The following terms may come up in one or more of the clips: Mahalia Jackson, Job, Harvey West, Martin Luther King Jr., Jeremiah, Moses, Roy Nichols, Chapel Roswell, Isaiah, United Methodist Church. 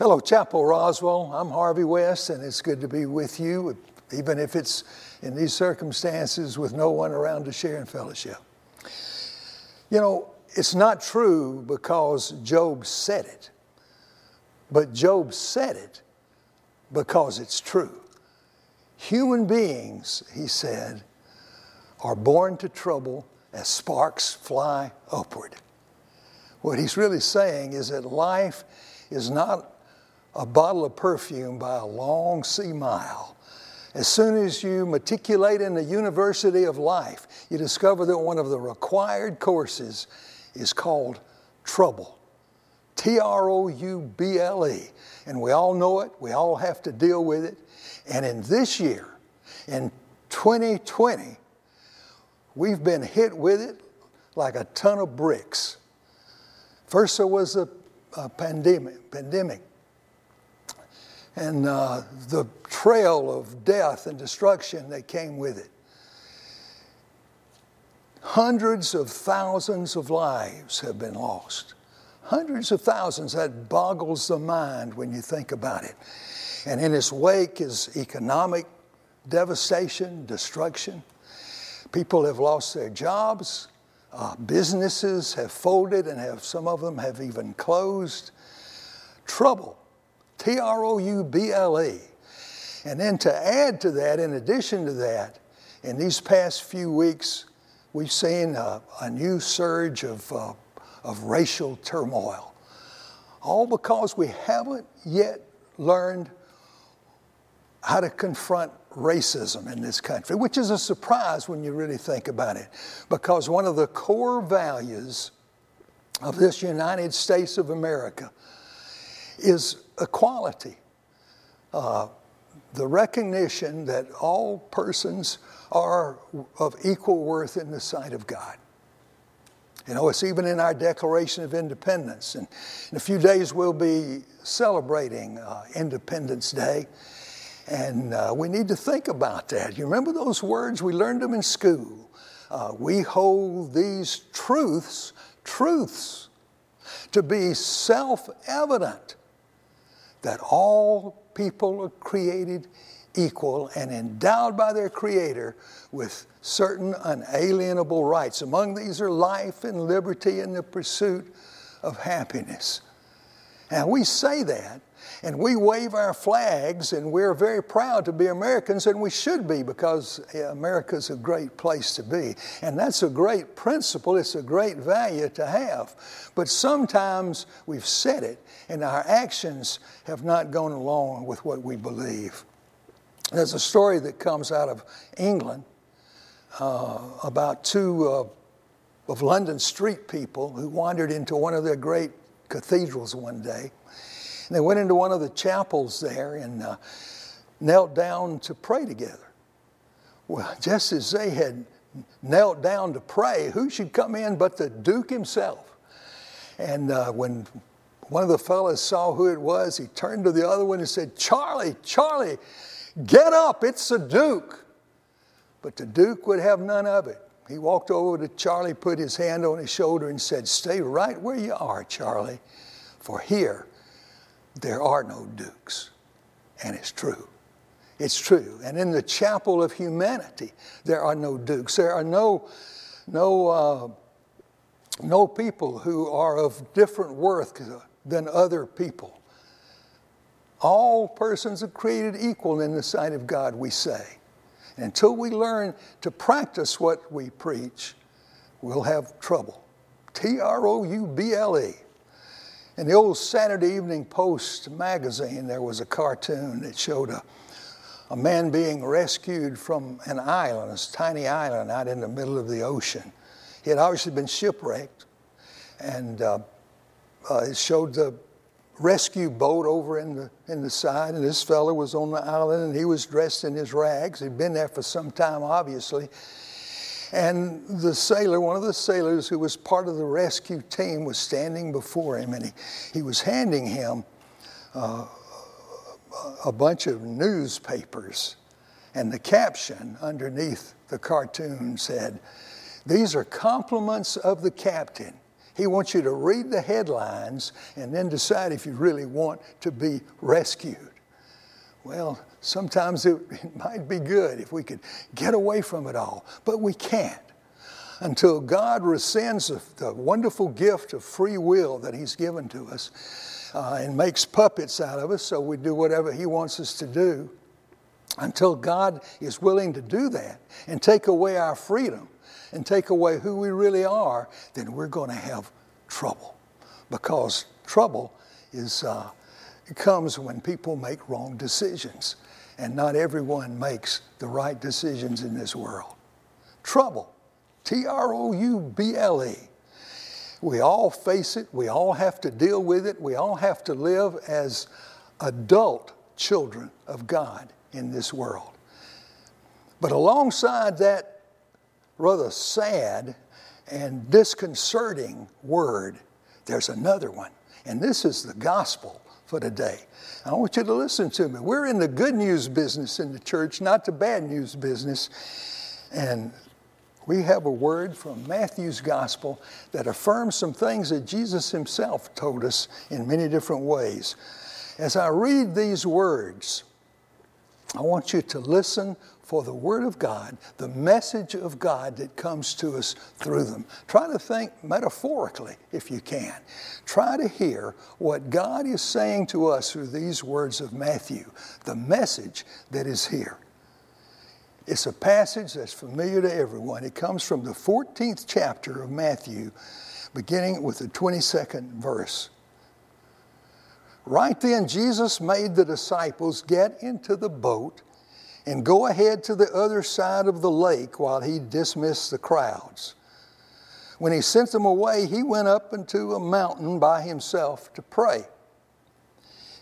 Hello, Chapel Roswell. I'm Harvey West, and it's good to be with you, even if it's in these circumstances with no one around to share in fellowship. You know, it's not true because Job said it, but Job said it because it's true. Human beings, he said, are born to trouble as sparks fly upward. What he's really saying is that life is not a bottle of perfume by a long sea mile. As soon as you matriculate in the university of life, you discover that one of the required courses is called trouble. Trouble. And we all know it. We all have to deal with it. And in this year, in 2020, we've been hit with it like a ton of bricks. First there was a pandemic. And the trail of death and destruction that came with it. Hundreds of thousands of lives have been lost. Hundreds of thousands. That boggles the mind when you think about it. And in its wake is economic devastation, destruction. People have lost their jobs. Businesses have folded and some of them have even closed. Trouble. Trouble. And then to add to that, in addition to that, in these past few weeks, we've seen a new surge of racial turmoil. All because we haven't yet learned how to confront racism in this country, which is a surprise when you really think about it, because one of the core values of this United States of America is equality, the recognition that all persons are of equal worth in the sight of God. You know, it's even in our Declaration of Independence. And in a few days, we'll be celebrating Independence Day. And we need to think about that. You remember those words? We learned them in school. We hold these truths to be self-evident, that all people are created equal and endowed by their Creator with certain unalienable rights. Among these are life and liberty and the pursuit of happiness. And we say that, and we wave our flags, and we're very proud to be Americans, and we should be, because America's a great place to be. And that's a great principle. It's a great value to have. But sometimes we've said it, and our actions have not gone along with what we believe. There's a story that comes out of England about two of London street people who wandered into one of their great cathedrals one day. And they went into one of the chapels there and knelt down to pray together. Well, just as they had knelt down to pray, who should come in but the Duke himself? And when one of the fellows saw who it was, he turned to the other one and said, Charlie, get up, it's the Duke. But the Duke would have none of it. He walked over to Charlie, put his hand on his shoulder and said, stay right where you are, Charlie, for here there are no dukes. And it's true. It's true. And in the chapel of humanity, there are no dukes. There are no people who are of different worth than other people. All persons are created equal in the sight of God, we say. And until we learn to practice what we preach, we'll have trouble. Trouble. In the old Saturday Evening Post magazine, there was a cartoon that showed a man being rescued from an island, this tiny island out in the middle of the ocean. He had obviously been shipwrecked, and it showed the rescue boat over in the side, and this fellow was on the island, and he was dressed in his rags. He'd been there for some time, obviously. And the sailor, one of the sailors who was part of the rescue team, was standing before him, and he was handing him a bunch of newspapers. And the caption underneath the cartoon said, these are compliments of the captain. He wants you to read the headlines and then decide if you really want to be rescued. Well, sometimes it might be good if we could get away from it all, but we can't until God rescinds the wonderful gift of free will that he's given to us and makes puppets out of us so we do whatever he wants us to do. Until God is willing to do that and take away our freedom and take away who we really are, then we're going to have trouble, because trouble is comes when people make wrong decisions, and not everyone makes the right decisions in this world. Trouble, T-R-O-U-B-L-E. We all face it. We all have to deal with it. We all have to live as adult children of God in this world. But alongside that rather sad and disconcerting word, there's another one. And this is the gospel for today. I want you to listen to me. We're in the good news business in the church, not the bad news business. And we have a word from Matthew's gospel that affirms some things that Jesus himself told us in many different ways. As I read these words, I want you to listen for the Word of God, the message of God that comes to us through them. Try to think metaphorically if you can. Try to hear what God is saying to us through these words of Matthew, the message that is here. It's a passage that's familiar to everyone. It comes from the 14th chapter of Matthew, beginning with the 22nd verse. Right then, Jesus made the disciples get into the boat and go ahead to the other side of the lake while he dismissed the crowds. When he sent them away, he went up into a mountain by himself to pray.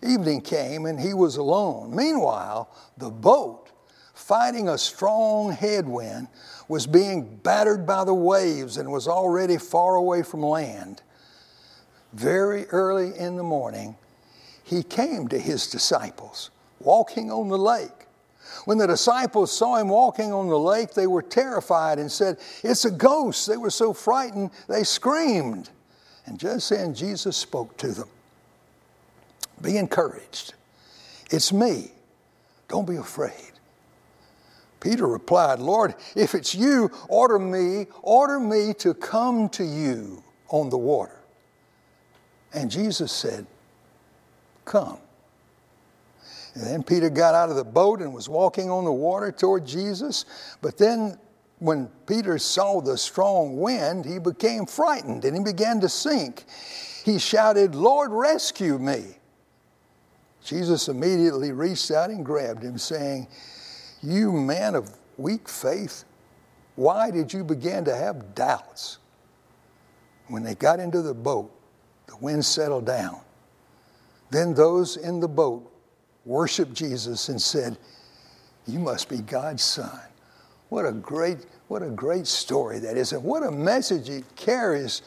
Evening came and he was alone. Meanwhile, the boat, fighting a strong headwind, was being battered by the waves and was already far away from land. Very early in the morning, he came to his disciples, walking on the lake. When the disciples saw him walking on the lake, they were terrified and said, "It's a ghost." They were so frightened, they screamed. And just then, Jesus spoke to them. "Be encouraged. It's me. Don't be afraid." Peter replied, "Lord, if it's you, order me to come to you on the water." And Jesus said, "Come." And then Peter got out of the boat and was walking on the water toward Jesus. But then when Peter saw the strong wind, he became frightened and he began to sink. He shouted, "Lord, rescue me." Jesus immediately reached out and grabbed him, saying, "You man of weak faith, why did you begin to have doubts?" When they got into the boat, the wind settled down. Then those in the boat worshiped Jesus and said, "You must be God's son." What a great story that is. And what a message it carries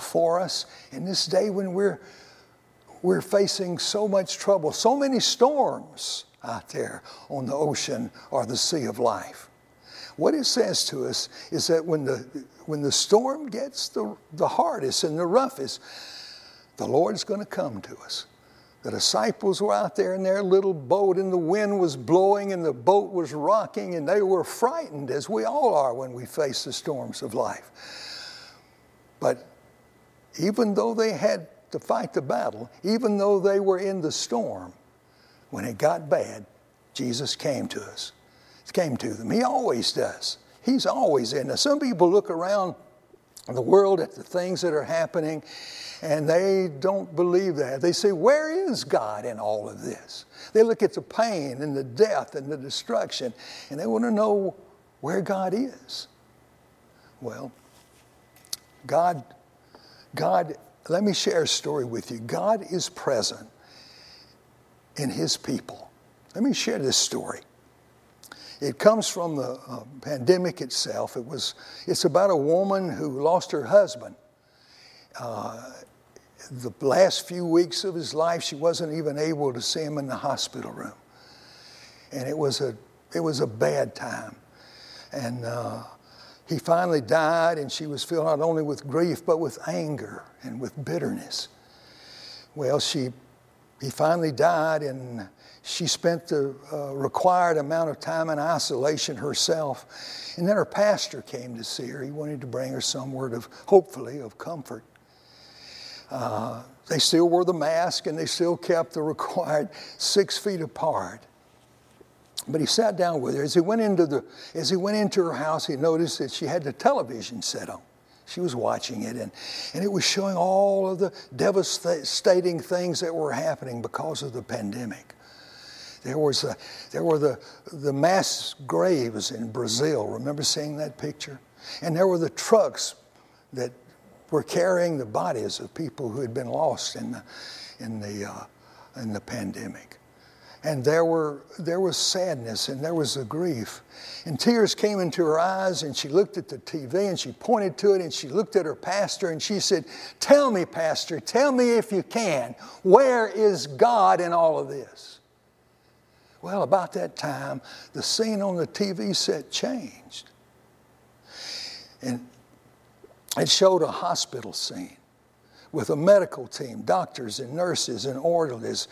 for us in this day when we're facing so much trouble, so many storms out there on the ocean or the sea of life. What it says to us is that when the storm gets the hardest and the roughest, the Lord's going to come to us. The disciples were out there in their little boat, and the wind was blowing and the boat was rocking, and they were frightened, as we all are when we face the storms of life. But even though they had to fight the battle, even though they were in the storm, when it got bad, Jesus came to them. He always does. He's always in us. Some people look around the world at the things that are happening, and they don't believe that. They say, "Where is God in all of this?" They look at the pain and the death and the destruction, and they want to know where God is. Well, God, let me share a story with you. God is present in his people. Let me share this story. It comes from the pandemic itself. It's about a woman who lost her husband. The last few weeks of his life, she wasn't even able to see him in the hospital room, and it was a bad time, and he finally died, and she was filled not only with grief, but with anger and with bitterness. Well, he finally died, and she spent the required amount of time in isolation herself. And then her pastor came to see her. He wanted to bring her some word of, hopefully, of comfort. They still wore the mask, and they still kept the required 6 feet apart. But he sat down with her. As he went into her house, he noticed that she had the television set on. She was watching it, and it was showing all of the devastating things that were happening because of the pandemic. There were the mass graves in Brazil. Remember seeing that picture? And there were the trucks that were carrying the bodies of people who had been lost in the pandemic. And there was sadness, and there was a grief. And tears came into her eyes, and she looked at the TV, and she pointed to it, and she looked at her pastor, and she said, "Tell me, pastor, tell me if you can, where is God in all of this?" Well, about that time, the scene on the TV set changed. And it showed a hospital scene with a medical team, doctors and nurses and orderlies,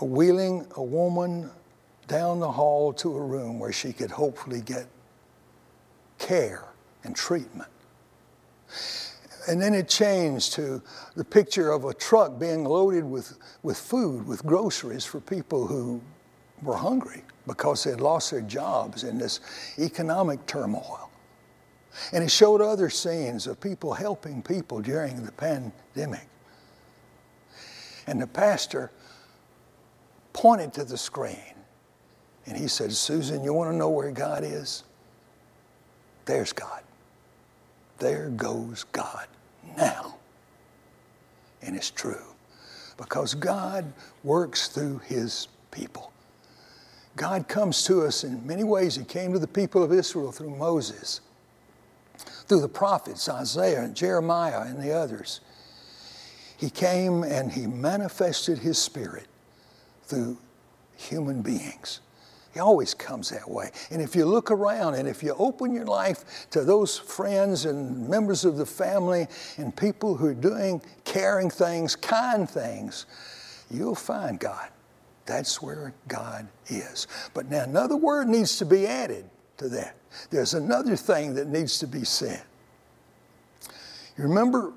wheeling a woman down the hall to a room where she could hopefully get care and treatment. And then it changed to the picture of a truck being loaded with food, with groceries for people who were hungry because they had lost their jobs in this economic turmoil. And it showed other scenes of people helping people during the pandemic. And the pastor pointed to the screen, and he said, "Susan, you want to know where God is? There's God. There goes God now." And it's true, because God works through his people. God comes to us in many ways. He came to the people of Israel through Moses, through the prophets, Isaiah and Jeremiah and the others. He came and he manifested his Spirit through human beings. He always comes that way. And if you look around, and if you open your life to those friends and members of the family and people who are doing caring things, kind things, you'll find God. That's where God is. But now another word needs to be added to that. There's another thing that needs to be said. You remember,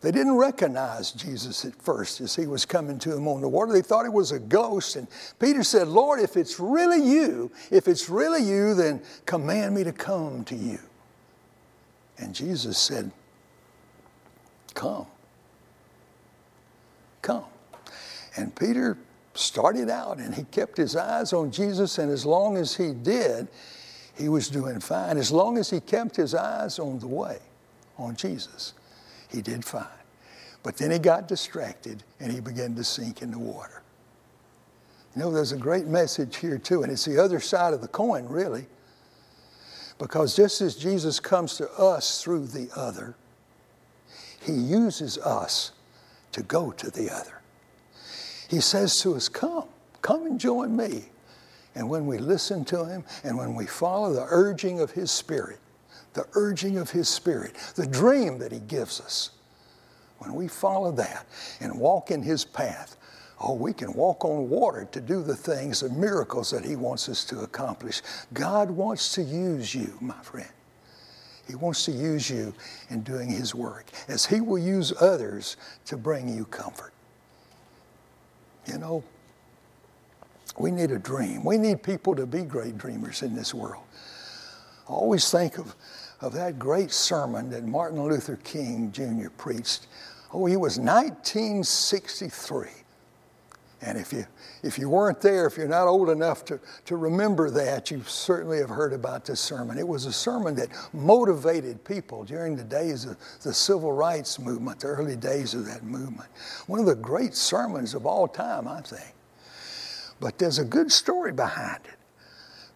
they didn't recognize Jesus at first as he was coming to him on the water. They thought it was a ghost. And Peter said, "Lord, if it's really you, then command me to come to you." And Jesus said, "Come. Come." And Peter started out, and he kept his eyes on Jesus. And as long as he did, he was doing fine. As long as he kept his eyes on the way, on Jesus, he did fine. But then he got distracted, and he began to sink in the water. You know, there's a great message here too, and it's the other side of the coin, really. Because just as Jesus comes to us through the other, he uses us to go to the other. He says to us, "Come, come and join me." And when we listen to him, and when we follow the urging of his Spirit, the dream that he gives us. When we follow that and walk in his path, we can walk on water to do the things, the miracles that he wants us to accomplish. God wants to use you, my friend. He wants to use you in doing his work, as he will use others to bring you comfort. You know, we need a dream. We need people to be great dreamers in this world. I always think of that great sermon that Martin Luther King Jr. preached. He was 1963. And if you weren't there, if you're not old enough to remember that, you certainly have heard about this sermon. It was a sermon that motivated people during the days of the civil rights movement, the early days of that movement. One of the great sermons of all time, I think. But there's a good story behind it.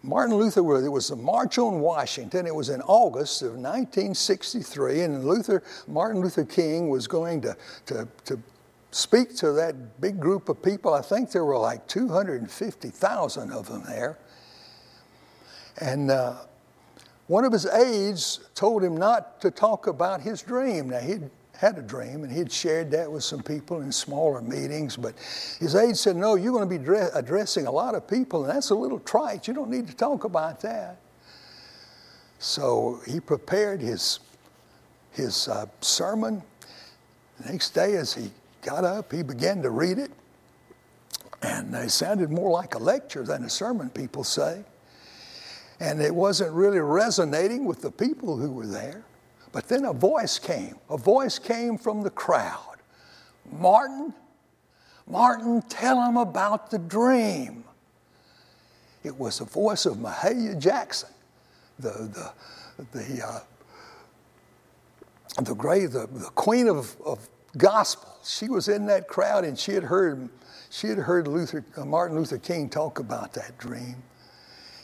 Martin Luther, it was the March on Washington. It was in August of 1963, and Martin Luther King was going to speak to that big group of people. I think there were like 250,000 of them there. And One of his aides told him not to talk about his dream. Now, he'd had a dream, and he'd shared that with some people in smaller meetings, but his aide said, no, you're going to be addressing a lot of people, and that's a little trite. You don't need to talk about that. So he prepared his sermon. The next day, as he got up, he began to read it, and it sounded more like a lecture than a sermon, people say. And it wasn't really resonating with the people who were there. But then a voice came from the crowd. Martin, tell him about the dream. It was the voice of Mahalia Jackson, the queen of gospel. She was in that crowd, and she had heard Martin Luther King talk about that dream,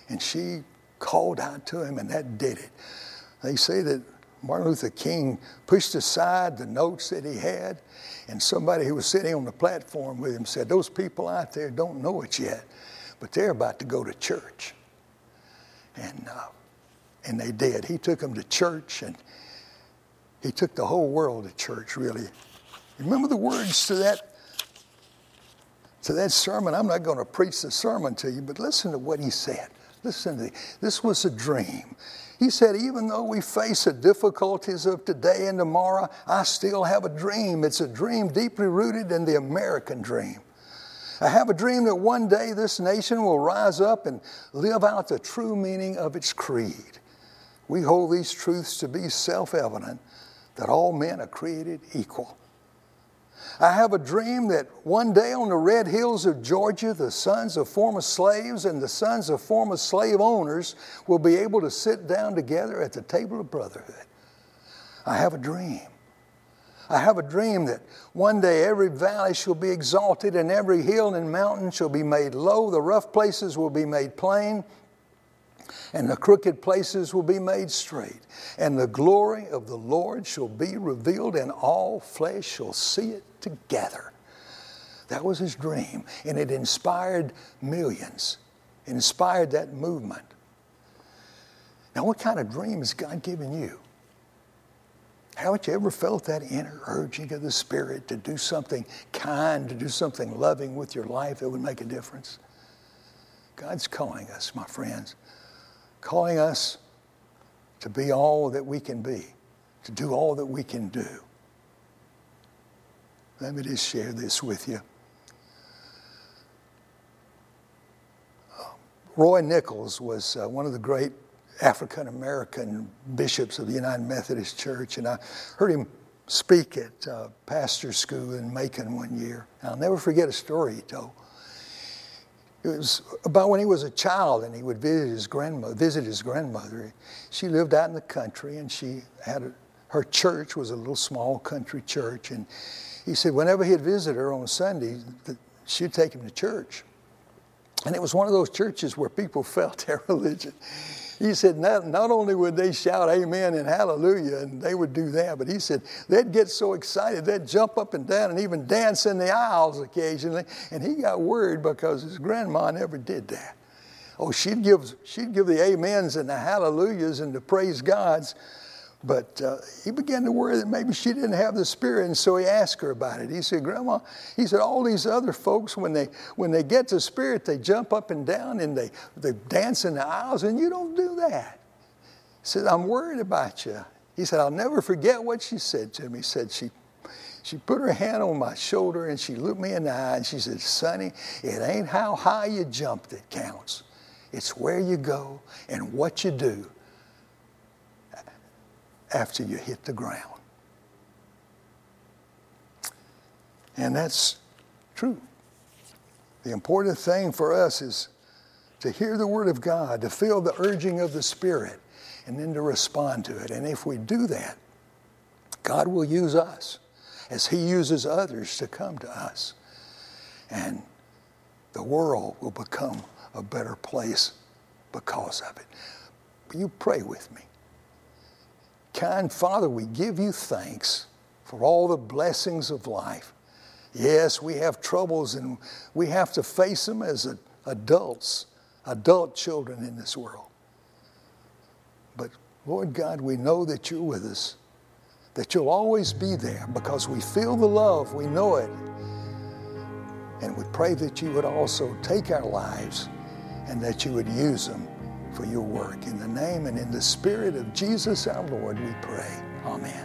and she called out to him, and that did it. They say that Martin Luther King pushed aside the notes that he had, and somebody who was sitting on the platform with him said, those people out there don't know it yet, but they're about to go to church. And they did. He took them to church, and he took the whole world to church, really. Remember the words to that sermon? I'm not going to preach the sermon to you, but listen to what he said. This was a dream. He said, even though we face the difficulties of today and tomorrow, I still have a dream. It's a dream deeply rooted in the American dream. I have a dream that one day this nation will rise up and live out the true meaning of its creed. We hold these truths to be self-evident, that all men are created equal. I have a dream that one day on the red hills of Georgia, the sons of former slaves and the sons of former slave owners will be able to sit down together at the table of brotherhood. I have a dream. I have a dream that one day every valley shall be exalted and every hill and mountain shall be made low. The rough places will be made plain and the crooked places will be made straight. And the glory of the Lord shall be revealed and all flesh shall see it together. That was his dream, and it inspired millions. It inspired that movement. Now, what kind of dream has God given you? Haven't you ever felt that inner urging of the Spirit to do something kind, to do something loving with your life that would make a difference? God's calling us, my friends, calling us to be all that we can be, to do all that we can do. Let me just share this with you. Roy Nichols was one of the great African-American bishops of the United Methodist Church, and I heard him speak at pastor's school in Macon one year. I'll never forget a story he told. It was about when he was a child, and he would visit his grandmother. She lived out in the country, and she had her church was a little small country church, and he said whenever he'd visit her on Sunday, she'd take him to church. And it was one of those churches where people felt their religion. He said not only would they shout amen and hallelujah, and they would do that, but he said they'd get so excited, they'd jump up and down and even dance in the aisles occasionally. And he got worried because his grandma never did that. Oh, she'd give the amens and the hallelujahs and the praise gods. But he began to worry that maybe she didn't have the Spirit, and so he asked her about it. He said, Grandma, he said, all these other folks, when they get the Spirit, they jump up and down and they dance in the aisles, and you don't do that. He said, I'm worried about you. He said, I'll never forget what she said to me. He said, she put her hand on my shoulder, and she looked me in the eye, and she said, Sonny, it ain't how high you jump that counts. It's where you go and what you do after you hit the ground. And that's true. The important thing for us is to hear the Word of God, to feel the urging of the Spirit, and then to respond to it. And if we do that, God will use us as He uses others to come to us. And the world will become a better place because of it. You pray with me. Kind Father, we give you thanks for all the blessings of life. Yes, we have troubles and we have to face them as adult children in this world. But Lord God, we know that you're with us, that you'll always be there because we feel the love, we know it. And we pray that you would also take our lives and that you would use them for your work. In the name and in the spirit of Jesus our Lord, we pray. Amen.